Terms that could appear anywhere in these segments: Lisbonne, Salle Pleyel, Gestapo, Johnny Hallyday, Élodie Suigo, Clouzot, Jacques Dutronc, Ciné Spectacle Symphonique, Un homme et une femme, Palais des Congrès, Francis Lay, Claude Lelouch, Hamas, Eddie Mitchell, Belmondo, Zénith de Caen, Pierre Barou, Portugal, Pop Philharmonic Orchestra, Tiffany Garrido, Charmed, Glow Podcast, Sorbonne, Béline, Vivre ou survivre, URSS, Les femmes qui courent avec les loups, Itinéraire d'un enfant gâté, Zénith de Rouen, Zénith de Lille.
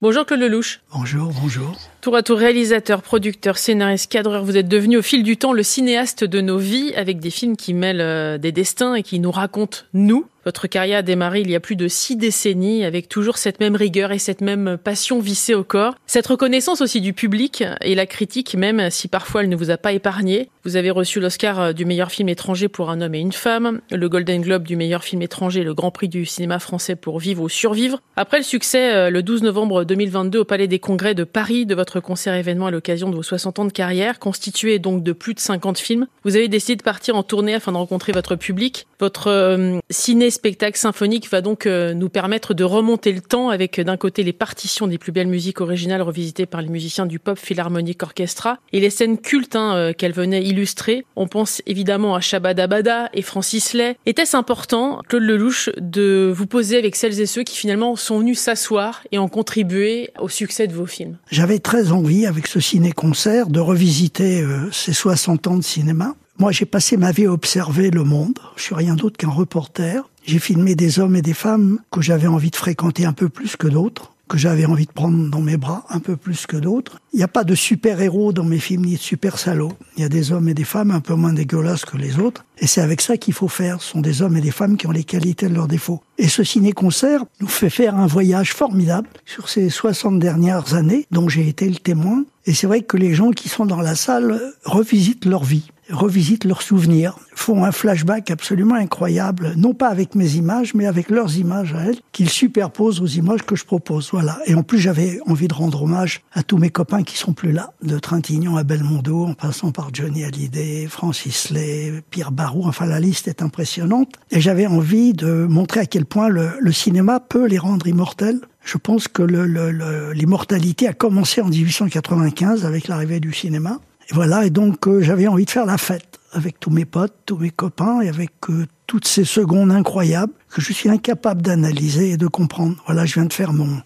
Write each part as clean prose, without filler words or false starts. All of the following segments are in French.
Bonjour Claude Lelouch. Bonjour, bonjour. Tour à tour réalisateur, producteur, scénariste, cadreur, vous êtes devenu au fil du temps le cinéaste de nos vies avec des films qui mêlent des destins et qui nous racontent nous. Votre carrière a démarré il y a plus de 6 décennies avec toujours cette même rigueur et cette même passion vissée au corps. Cette reconnaissance aussi du public et la critique, même si parfois elle ne vous a pas épargné. Vous avez reçu l'Oscar du meilleur film étranger pour Un homme et une femme, le Golden Globe du meilleur film étranger et le Grand Prix du cinéma français pour Vivre ou survivre. Après le succès le 12 novembre 2022 au Palais des Congrès de Paris de votre concert événement à l'occasion de vos 60 ans de carrière, constitué donc de plus de 50 films, vous avez décidé de partir en tournée afin de rencontrer votre public. Votre Ciné Spectacle Symphonique va donc nous permettre de remonter le temps avec d'un côté les partitions des plus belles musiques originales revisitées par les musiciens du Pop Philharmonic Orchestra et les scènes cultes qu'elle venait illustrer. On pense évidemment à Shabad Abada et Francis Lay. Était-ce important, Claude Lelouch, de vous poser avec celles et ceux qui finalement sont venus s'asseoir et ont contribué au succès de vos films? J'avais très envie, avec ce ciné-concert, de revisiter ces 60 ans de cinéma. Moi, j'ai passé ma vie à observer le monde. Je suis rien d'autre qu'un reporter. J'ai filmé des hommes et des femmes que j'avais envie de fréquenter un peu plus que d'autres, que j'avais envie de prendre dans mes bras un peu plus que d'autres. Il n'y a pas de super-héros dans mes films, ni de super-salauds. Il y a des hommes et des femmes un peu moins dégueulasses que les autres. Et c'est avec ça qu'il faut faire. Ce sont des hommes et des femmes qui ont les qualités de leurs défauts. Et ce ciné-concert nous fait faire un voyage formidable sur ces 60 dernières années dont j'ai été le témoin. Et c'est vrai que les gens qui sont dans la salle revisitent leur vie, revisitent leurs souvenirs, font un flashback absolument incroyable, non pas avec mes images, mais avec leurs images à elles, qu'ils superposent aux images que je propose. Voilà. Et en plus, j'avais envie de rendre hommage à tous mes copains qui sont plus là, de Trintignant à Belmondo, en passant par Johnny Hallyday, Francis Lay, Pierre Barou, enfin la liste est impressionnante. Et j'avais envie de montrer à quel point le cinéma peut les rendre immortels. Je pense que l'immortalité a commencé en 1895 avec l'arrivée du cinéma. Et voilà, et donc j'avais envie de faire la fête avec tous mes potes, tous mes copains, et avec toutes ces secondes incroyables que je suis incapable d'analyser et de comprendre. Voilà, je viens de faire mon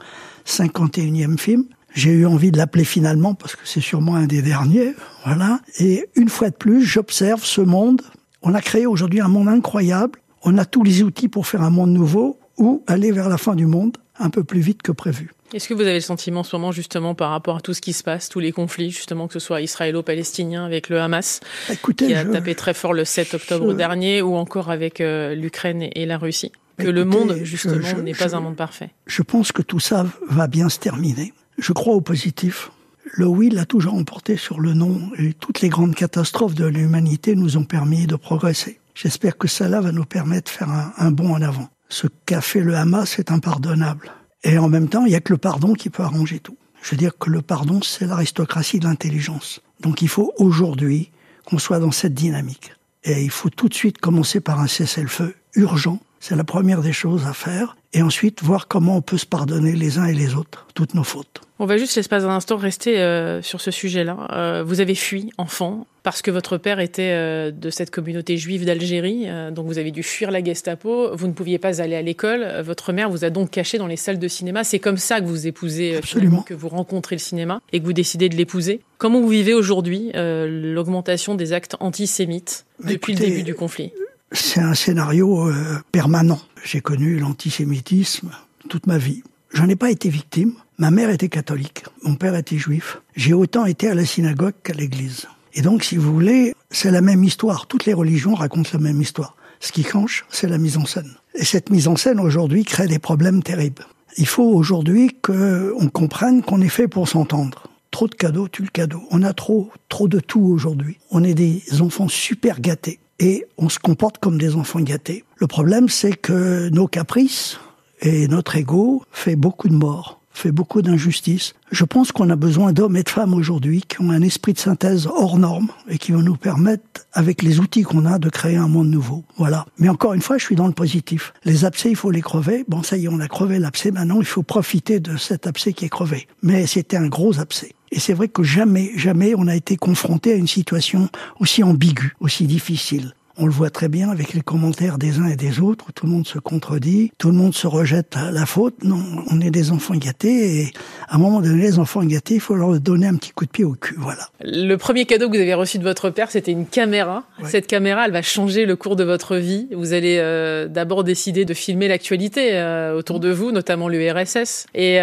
51e film. J'ai eu envie de l'appeler finalement, parce que c'est sûrement un des derniers. Voilà, et une fois de plus, j'observe ce monde. On a créé aujourd'hui un monde incroyable. On a tous les outils pour faire un monde nouveau ou aller vers la fin du monde un peu plus vite que prévu. Est-ce que vous avez le sentiment en ce moment, justement, par rapport à tout ce qui se passe, tous les conflits, justement, que ce soit israélo-palestinien avec le Hamas, écoutez, qui a tapé très fort le 7 octobre dernier, ou encore avec l'Ukraine et la Russie, que écoutez, le monde, justement, n'est pas un monde parfait? Je pense que tout ça va bien se terminer. Je crois au positif. Le oui l'a toujours emporté sur le non, et toutes les grandes catastrophes de l'humanité nous ont permis de progresser. J'espère que cela va nous permettre de faire un bond en avant. Ce qu'a fait le Hamas est impardonnable. Et en même temps, il n'y a que le pardon qui peut arranger tout. Je veux dire que le pardon, c'est l'aristocratie de l'intelligence. Donc il faut aujourd'hui qu'on soit dans cette dynamique. Et il faut tout de suite commencer par un cessez-le-feu urgent. C'est la première des choses à faire. Et ensuite, voir comment on peut se pardonner les uns et les autres, toutes nos fautes. On va juste, l'espace d'un instant, rester sur ce sujet-là. Vous avez fui, enfant, parce que votre père était de cette communauté juive d'Algérie. Donc vous avez dû fuir la Gestapo. Vous ne pouviez pas aller à l'école. Votre mère vous a donc caché dans les salles de cinéma. C'est comme ça que vous épousez, que vous rencontrez le cinéma et que vous décidez de l'épouser. Comment vous vivez aujourd'hui l'augmentation des actes antisémites depuis le début du conflit ? C'est un scénario permanent. J'ai connu l'antisémitisme toute ma vie. J'en ai pas été victime. Ma mère était catholique, mon père était juif. J'ai autant été à la synagogue qu'à l'église. Et donc, si vous voulez, c'est la même histoire. Toutes les religions racontent la même histoire. Ce qui change, c'est la mise en scène. Et cette mise en scène, aujourd'hui, crée des problèmes terribles. Il faut aujourd'hui qu'on comprenne qu'on est fait pour s'entendre. Trop de cadeaux tue le cadeau. On a trop de tout aujourd'hui. On est des enfants super gâtés. Et on se comporte comme des enfants gâtés. Le problème, c'est que nos caprices et notre ego fait beaucoup de morts, fait beaucoup d'injustices. Je pense qu'on a besoin d'hommes et de femmes aujourd'hui qui ont un esprit de synthèse hors norme et qui vont nous permettre, avec les outils qu'on a, de créer un monde nouveau. Voilà. Mais encore une fois, je suis dans le positif. Les abcès, il faut les crever. Bon, ça y est, on a crevé l'abcès. Maintenant, il faut profiter de cet abcès qui est crevé. Mais c'était un gros abcès. Et c'est vrai que jamais on a été confronté à une situation aussi ambiguë, aussi difficile. On le voit très bien avec les commentaires des uns et des autres, où tout le monde se contredit, tout le monde se rejette la faute. Non, on est des enfants gâtés et à un moment donné, les enfants gâtés, il faut leur donner un petit coup de pied au cul, voilà. Le premier cadeau que vous avez reçu de votre père, c'était une caméra. Ouais. Cette caméra, elle va changer le cours de votre vie. Vous allez d'abord décider de filmer l'actualité autour de vous, notamment l'URSS. Et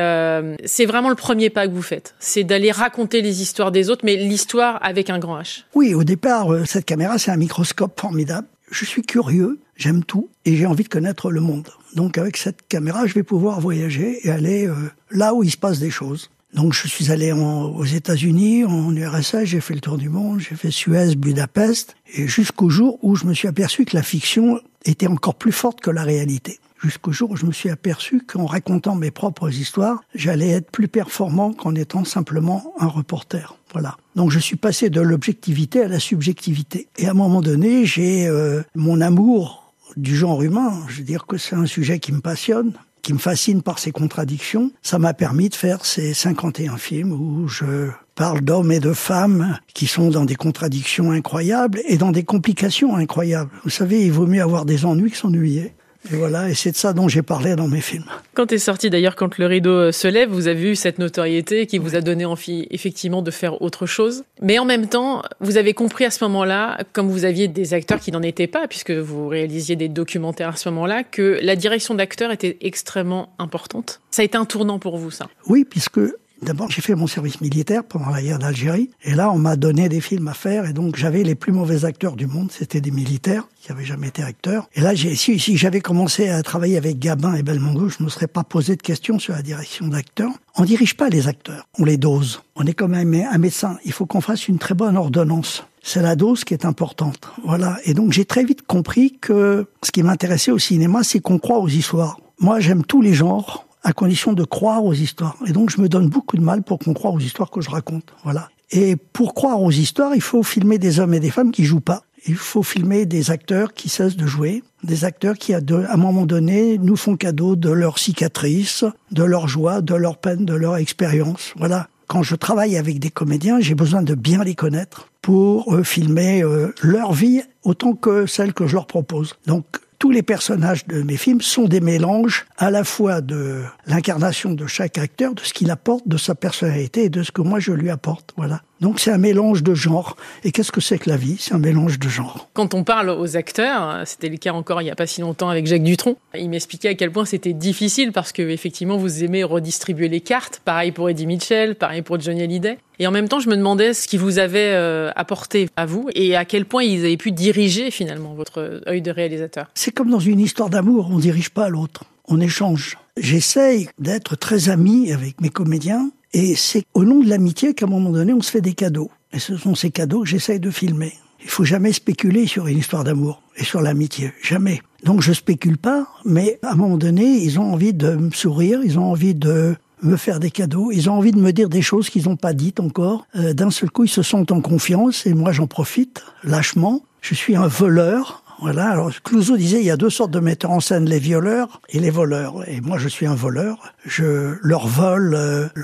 c'est vraiment le premier pas que vous faites. C'est d'aller raconter les histoires des autres, mais l'histoire avec un grand H. Oui, au départ, cette caméra, c'est un microscope formidable. Je suis curieux, j'aime tout et j'ai envie de connaître le monde. Donc avec cette caméra, je vais pouvoir voyager et aller là où il se passe des choses. Donc je suis allé aux États-Unis, en URSS, j'ai fait le tour du monde, j'ai fait Suez, Budapest, et jusqu'au jour où je me suis aperçu que la fiction était encore plus forte que la réalité. Jusqu'au jour où je me suis aperçu qu'en racontant mes propres histoires, j'allais être plus performant qu'en étant simplement un reporter. Voilà. Donc je suis passé de l'objectivité à la subjectivité. Et à un moment donné, j'ai mon amour du genre humain. Je veux dire que c'est un sujet qui me passionne, qui me fascine par ses contradictions. Ça m'a permis de faire ces 51 films où je parle d'hommes et de femmes qui sont dans des contradictions incroyables et dans des complications incroyables. Vous savez, il vaut mieux avoir des ennuis que s'ennuyer. Et voilà, et c'est de ça dont j'ai parlé dans mes films. Quand est sorti d'ailleurs, Quand le rideau se lève, vous avez eu cette notoriété qui vous a donné envie effectivement de faire autre chose. Mais en même temps, vous avez compris à ce moment-là, comme vous aviez des acteurs qui n'en étaient pas, puisque vous réalisiez des documentaires à ce moment-là, que la direction d'acteurs était extrêmement importante. Ça a été un tournant pour vous, ça? Oui, puisque d'abord, j'ai fait mon service militaire pendant la guerre d'Algérie. Et là, on m'a donné des films à faire. Et donc, j'avais les plus mauvais acteurs du monde. C'était des militaires qui n'avaient jamais été acteurs. Et là, si j'avais commencé à travailler avec Gabin et Belmondo, je ne me serais pas posé de questions sur la direction d'acteurs. On ne dirige pas les acteurs. On les dose. On est comme un médecin. Il faut qu'on fasse une très bonne ordonnance. C'est la dose qui est importante. Voilà. Et donc, j'ai très vite compris que ce qui m'intéressait au cinéma, c'est qu'on croit aux histoires. Moi, j'aime tous les genres, à condition de croire aux histoires. Et donc, je me donne beaucoup de mal pour qu'on croie aux histoires que je raconte. Voilà. Et pour croire aux histoires, il faut filmer des hommes et des femmes qui jouent pas. Il faut filmer des acteurs qui cessent de jouer, des acteurs qui, à un moment donné, nous font cadeau de leurs cicatrices, de leur joie, de leur peine, de leur expérience. Voilà. Quand je travaille avec des comédiens, j'ai besoin de bien les connaître pour filmer leur vie autant que celle que je leur propose. Donc, tous les personnages de mes films sont des mélanges à la fois de l'incarnation de chaque acteur, de ce qu'il apporte, de sa personnalité et de ce que moi je lui apporte. Voilà. Donc c'est un mélange de genres. Et qu'est-ce que c'est que la vie? C'est un mélange de genres. Quand on parle aux acteurs, c'était le cas encore il n'y a pas si longtemps avec Jacques Dutronc, il m'expliquait à quel point c'était difficile parce que effectivement vous aimez redistribuer les cartes. Pareil pour Eddie Mitchell, pareil pour Johnny Hallyday. Et en même temps, je me demandais ce qu'ils vous avaient apporté à vous et à quel point ils avaient pu diriger finalement votre œil de réalisateur. C'est comme dans une histoire d'amour, on ne dirige pas l'autre, on échange. J'essaye d'être très ami avec mes comédiens et c'est au nom de l'amitié qu'à un moment donné, on se fait des cadeaux. Et ce sont ces cadeaux que j'essaye de filmer. Il ne faut jamais spéculer sur une histoire d'amour et sur l'amitié, jamais. Donc je ne spécule pas, mais à un moment donné, ils ont envie de me sourire, ils ont envie de me faire des cadeaux, ils ont envie de me dire des choses qu'ils n'ont pas dites encore. D'un seul coup, ils se sentent en confiance et moi, j'en profite lâchement. Je suis un voleur, voilà. Alors, Clouzot disait, il y a deux sortes de metteurs en scène, les violeurs et les voleurs. Et moi, je suis un voleur. Je leur vole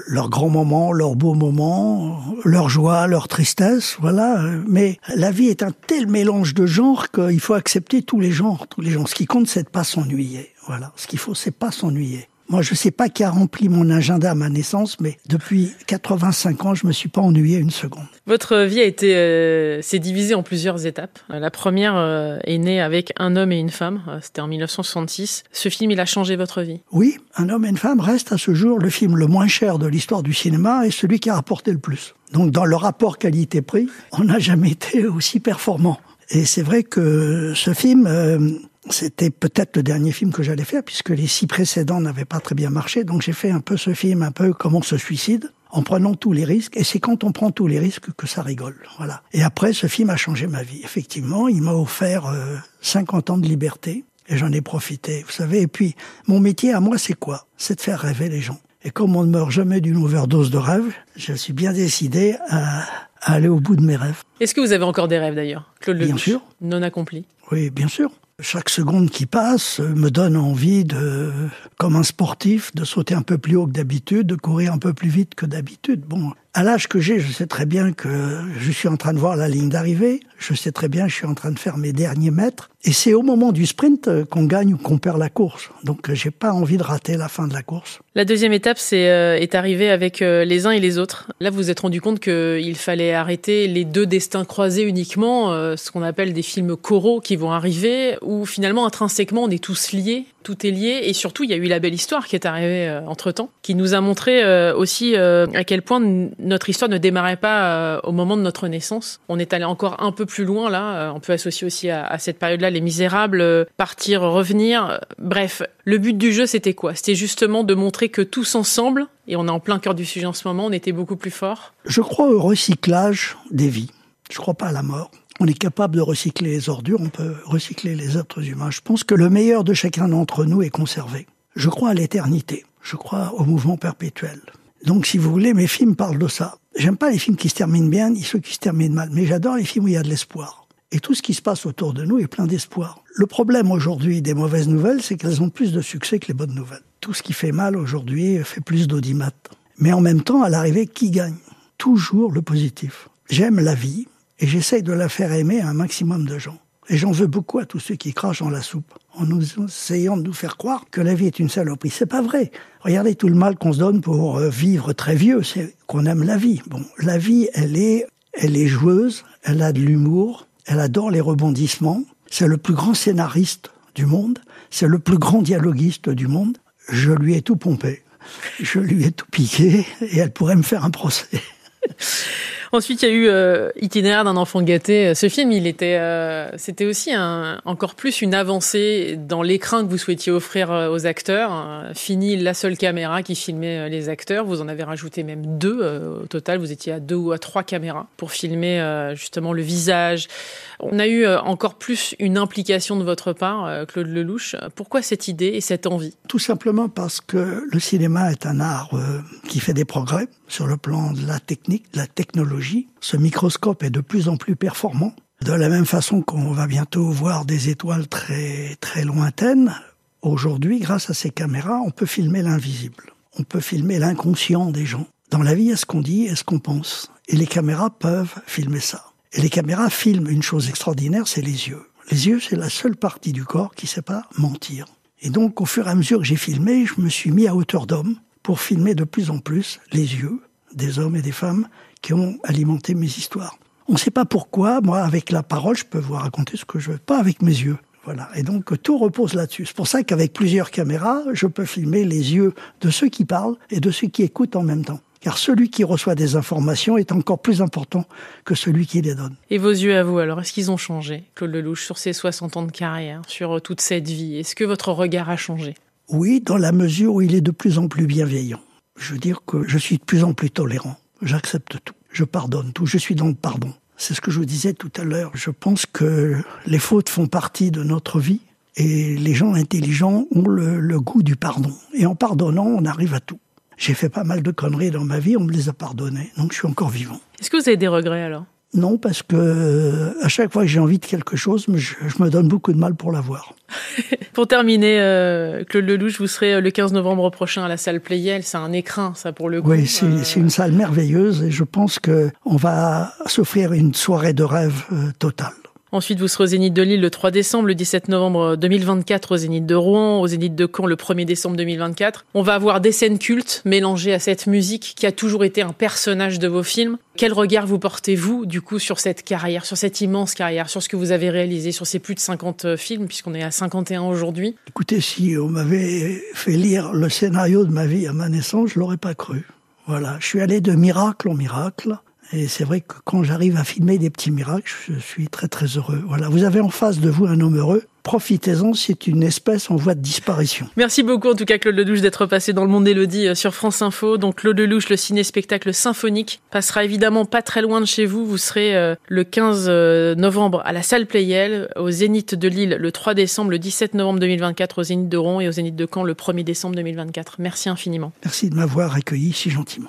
leurs grands moments, leurs beaux moments, leur joie, leur tristesse, voilà. Mais la vie est un tel mélange de genres qu'il faut accepter tous les genres, tous les genres. Ce qui compte, c'est de pas s'ennuyer, voilà. Ce qu'il faut, c'est pas s'ennuyer. Moi, je sais pas qui a rempli mon agenda à ma naissance, mais depuis 85 ans, je me suis pas ennuyé une seconde. Votre vie a été, s'est divisée en plusieurs étapes. La première est née avec Un homme et une femme. C'était en 1966. Ce film, il a changé votre vie? Oui, Un homme et une femme reste à ce jour le film le moins cher de l'histoire du cinéma et celui qui a rapporté le plus. Donc, dans le rapport qualité-prix, on n'a jamais été aussi performant. Et c'est vrai que ce film, c'était peut-être le dernier film que j'allais faire puisque les 6 précédents n'avaient pas très bien marché. Donc j'ai fait un peu ce film, un peu comme on se suicide, en prenant tous les risques. Et c'est quand on prend tous les risques que ça rigole. Voilà. Et après, ce film a changé ma vie. Effectivement, il m'a offert 50 ans de liberté et j'en ai profité. Vous savez, et puis mon métier à moi, c'est quoi? C'est de faire rêver les gens. Et comme on ne meurt jamais d'une overdose de rêve, je suis bien décidé à aller au bout de mes rêves. Est-ce que vous avez encore des rêves d'ailleurs, Claude Lelouch? Bien sûr. Non accomplis? Oui, bien sûr. Chaque seconde qui passe me donne envie de, comme un sportif, de sauter un peu plus haut que d'habitude, de courir un peu plus vite que d'habitude. Bon, à l'âge que j'ai, je sais très bien que je suis en train de voir la ligne d'arrivée. Je sais très bien que je suis en train de faire mes derniers mètres. Et c'est au moment du sprint qu'on gagne ou qu'on perd la course. Donc, j'ai pas envie de rater la fin de la course. La deuxième étape, est arrivée avec les uns et les autres. Là, vous vous êtes rendu compte qu'il fallait arrêter les deux destins croisés uniquement, ce qu'on appelle des films coraux qui vont arriver, où finalement, intrinsèquement, on est tous liés, tout est lié. Et surtout, il y a eu La Belle Histoire qui est arrivée entre-temps, qui nous a montré aussi à quel point notre histoire ne démarrait pas au moment de notre naissance. On est allé encore un peu plus loin, là. On peut associer aussi à cette période-là Les Misérables, partir, revenir. Bref, le but du jeu, c'était quoi? C'était justement de montrer que tous ensemble, et on est en plein cœur du sujet en ce moment, on était beaucoup plus forts. Je crois au recyclage des vies. Je ne crois pas à la mort. On est capable de recycler les ordures, on peut recycler les êtres humains. Je pense que le meilleur de chacun d'entre nous est conservé. Je crois à l'éternité. Je crois au mouvement perpétuel. Donc, si vous voulez, mes films parlent de ça. J'aime pas les films qui se terminent bien, ni ceux qui se terminent mal. Mais j'adore les films où il y a de l'espoir. Et tout ce qui se passe autour de nous est plein d'espoir. Le problème aujourd'hui des mauvaises nouvelles, c'est qu'elles ont plus de succès que les bonnes nouvelles. Tout ce qui fait mal aujourd'hui fait plus d'audimat. Mais en même temps, à l'arrivée, qui gagne? Toujours le positif. J'aime la vie et j'essaye de la faire aimer à un maximum de gens. Et j'en veux beaucoup à tous ceux qui crachent dans la soupe, en nous essayant de nous faire croire que la vie est une saloperie. C'est pas vrai. Regardez tout le mal qu'on se donne pour vivre très vieux, c'est qu'on aime la vie. Bon, la vie, elle est joueuse, elle a de l'humour. Elle adore les rebondissements. C'est le plus grand scénariste du monde. C'est le plus grand dialoguiste du monde. Je lui ai tout pompé. Je lui ai tout piqué et elle pourrait me faire un procès. Ensuite, il y a eu Itinéraire d'un enfant gâté. Ce film, c'était aussi encore plus une avancée dans l'écrin que vous souhaitiez offrir aux acteurs. Fini la seule caméra qui filmait les acteurs. Vous en avez rajouté même deux au total. Vous étiez à 2 ou à 3 caméras pour filmer justement le visage. On a eu encore plus une implication de votre part, Claude Lelouch. Pourquoi cette idée et cette envie? Tout simplement parce que le cinéma est un art qui fait des progrès sur le plan de la technique, de la technologie. Ce microscope est de plus en plus performant. De la même façon qu'on va bientôt voir des étoiles très, très lointaines, aujourd'hui, grâce à ces caméras, on peut filmer l'invisible. On peut filmer l'inconscient des gens. Dans la vie, est-ce qu'on dit, est-ce qu'on pense? Et les caméras peuvent filmer ça. Et les caméras filment une chose extraordinaire, c'est les yeux. Les yeux, c'est la seule partie du corps qui ne sait pas mentir. Et donc, au fur et à mesure que j'ai filmé, je me suis mis à hauteur d'homme pour filmer de plus en plus les yeux des hommes et des femmes qui ont alimenté mes histoires. On ne sait pas pourquoi, moi, avec la parole, je peux vous raconter ce que je veux, pas avec mes yeux. Voilà. Et donc, tout repose là-dessus. C'est pour ça qu'avec plusieurs caméras, je peux filmer les yeux de ceux qui parlent et de ceux qui écoutent en même temps. Car celui qui reçoit des informations est encore plus important que celui qui les donne. Et vos yeux à vous, alors, est-ce qu'ils ont changé, Claude Lelouch, sur ces 60 ans de carrière, sur toute cette vie? Est-ce que votre regard a changé? Oui, dans la mesure où il est de plus en plus bienveillant. Je veux dire que je suis de plus en plus tolérant. J'accepte tout, je pardonne tout, je suis dans le pardon. C'est ce que je vous disais tout à l'heure. Je pense que les fautes font partie de notre vie et les gens intelligents ont le goût du pardon. Et en pardonnant, on arrive à tout. J'ai fait pas mal de conneries dans ma vie, on me les a pardonnées, donc je suis encore vivant. Est-ce que vous avez des regrets alors? Non, parce que à chaque fois que j'ai envie de quelque chose, je me donne beaucoup de mal pour l'avoir. Pour terminer, Claude Lelouch, vous serez le 15 novembre prochain à la Salle Pleyel. C'est un écrin, ça, pour le coup. Oui, c'est une salle merveilleuse et je pense qu'on va s'offrir une soirée de rêve totale. Ensuite, vous serez au Zénith de Lille le 3 décembre, le 17 novembre 2024 au Zénith de Rouen, au Zénith de Caen le 1er décembre 2024. On va avoir des scènes cultes mélangées à cette musique qui a toujours été un personnage de vos films. Quel regard vous portez-vous, du coup, sur cette carrière, sur cette immense carrière, sur ce que vous avez réalisé, sur ces plus de 50 films, puisqu'on est à 51 aujourd'hui? Écoutez, si on m'avait fait lire le scénario de ma vie à ma naissance, je l'aurais pas cru. Voilà, je suis allé de miracle en miracle. Et c'est vrai que quand j'arrive à filmer des petits miracles, je suis très très heureux. Voilà, vous avez en face de vous un homme heureux. Profitez-en, c'est une espèce en voie de disparition. Merci beaucoup en tout cas Claude Lelouch d'être passé dans Le Monde Élodie sur France Info. Donc Claude Lelouch, le ciné spectacle symphonique passera évidemment pas très loin de chez vous. Vous serez le 15 novembre à la Salle Pleyel, au Zénith de Lille le 3 décembre, le 17 novembre 2024 au Zénith de Rouen et au Zénith de Caen le 1er décembre 2024. Merci infiniment. Merci de m'avoir accueilli si gentiment.